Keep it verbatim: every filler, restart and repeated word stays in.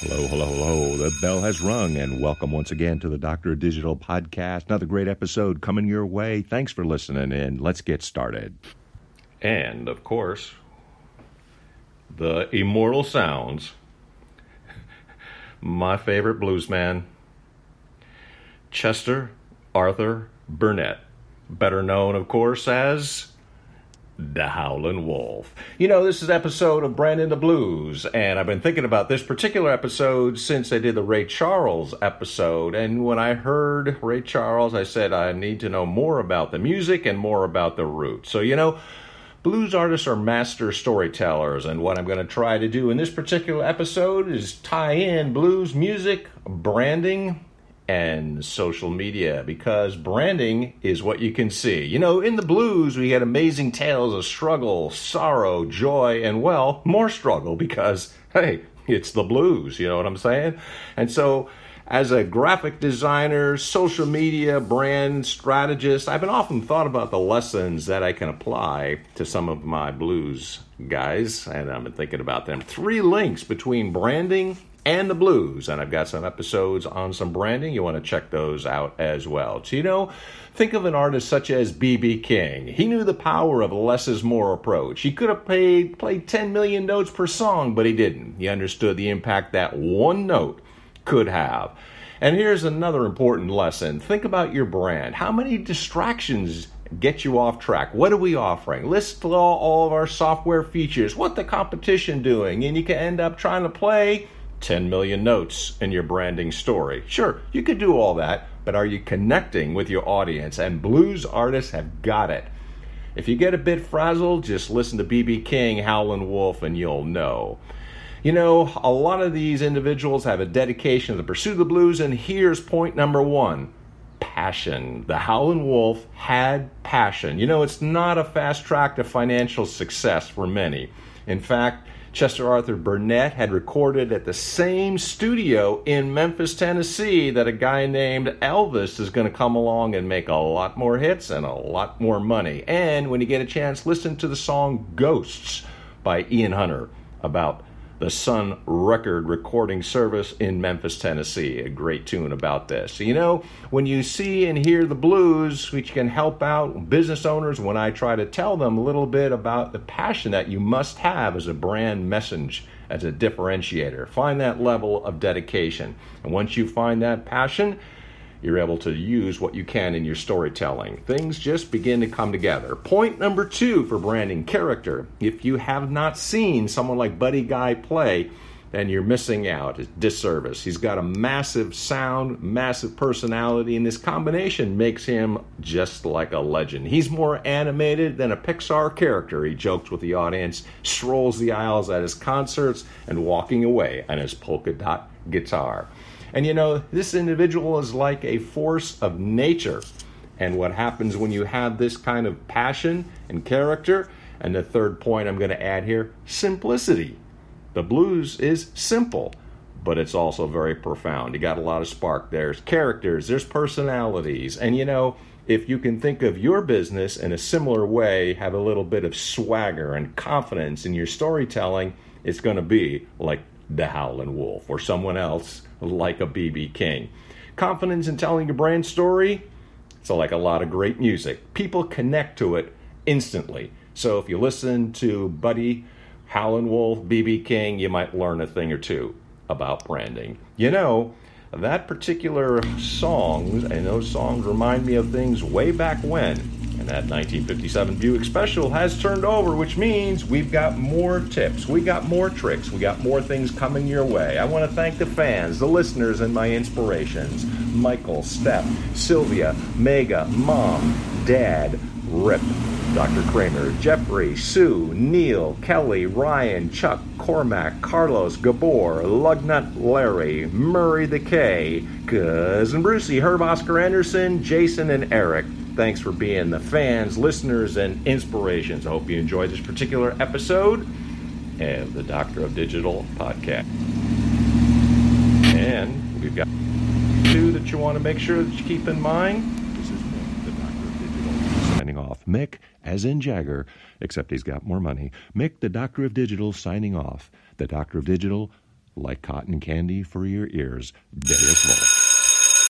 Hello, hello, hello. The bell has rung, and welcome once again to the Doctor of Digital Podcast. Another great episode coming your way. Thanks for listening in. Let's get started. And, of course, the immortal sounds. My favorite bluesman, Chester Arthur Burnett, better known, of course, as the Howlin' Wolf. You know, this is an episode of Branding the Blues, and I've been thinking about this particular episode since I did the Ray Charles episode, and when I heard Ray Charles, I said I need to know more about the music and more about the roots. So, you know, blues artists are master storytellers, and what I'm going to try to do in this particular episode is tie in blues music, branding, and social media, because branding is what you can see. You know, in the blues, we had amazing tales of struggle, sorrow, joy, and, well, more struggle, because, hey, it's the blues, you know what I'm saying? And so, as a graphic designer, social media, brand strategist, I've been often thought about the lessons that I can apply to some of my blues guys, and I've been thinking about them. Three links between branding and the blues, and I've got some episodes on some branding. You want to check those out as well. So, you know, think of an artist such as B B. King. He knew the power of a less is more approach. He could have played, played ten million notes per song, but he didn't. He understood the impact that one note could have. And here's another important lesson. Think about your brand. How many distractions get you off track? What are we offering? List all, all of our software features. What the competition doing? And you can end up trying to play ten million notes in your branding story. Sure, you could do all that, but are you connecting with your audience? And blues artists have got it. If you get a bit frazzled, just listen to B B. King, Howlin' Wolf, and you'll know. You know, a lot of these individuals have a dedication to the pursuit of the blues, and here's point number one. Passion. The Howlin' Wolf had passion. You know, it's not a fast track to financial success for many. In fact, Chester Arthur Burnett had recorded at the same studio in Memphis, Tennessee, that a guy named Elvis is going to come along and make a lot more hits and a lot more money. And when you get a chance, listen to the song Ghosts by Ian Hunter about the Sun Record Recording Service in Memphis, Tennessee. A great tune about this. You know, when you see and hear the blues, which can help out business owners when I try to tell them a little bit about the passion that you must have as a brand message, as a differentiator. Find that level of dedication. And once you find that passion, you're able to use what you can in your storytelling. Things just begin to come together. Point number two for branding, character. If you have not seen someone like Buddy Guy play, then you're missing out. It's disservice. He's got a massive sound, massive personality, and this combination makes him just like a legend. He's more animated than a Pixar character. He jokes with the audience, strolls the aisles at his concerts, and walking away on his polka dot guitar. And, you know, this individual is like a force of nature. And what happens when you have this kind of passion and character, and the third point I'm going to add here, simplicity. The blues is simple, but it's also very profound. You got a lot of spark. There's characters, there's personalities. And, you know, if you can think of your business in a similar way, have a little bit of swagger and confidence in your storytelling, it's going to be like the Howlin' Wolf or someone else like a B B. King. Confidence in telling your brand story, it's like a lot of great music. People connect to it instantly. So if you listen to Buddy, Howlin' Wolf, B B. King, you might learn a thing or two about branding. You know, that particular song, and those songs remind me of things way back when. And that nineteen fifty-seven Buick Special has turned over, which means we've got more tips, we got more tricks, we got more things coming your way. I want to thank the fans, the listeners, and my inspirations. Michael, Steph, Sylvia, Mega, Mom, Dad, Rip, Doctor Kramer, Jeffrey, Sue, Neil, Kelly, Ryan, Chuck, Cormac, Carlos, Gabor, Lugnut, Larry, Murray the K, Cousin Brucey, Herb Oscar Anderson, Jason, and Eric. Thanks for being the fans, listeners, and inspirations. I hope you enjoyed this particular episode of the Doctor of Digital Podcast. And we've got two that you want to make sure that you keep in mind. This is Mick, the Doctor of Digital, signing off. Mick, as in Jagger, except he's got more money. Mick, the Doctor of Digital, signing off. The Doctor of Digital like cotton candy for your ears, deus vult.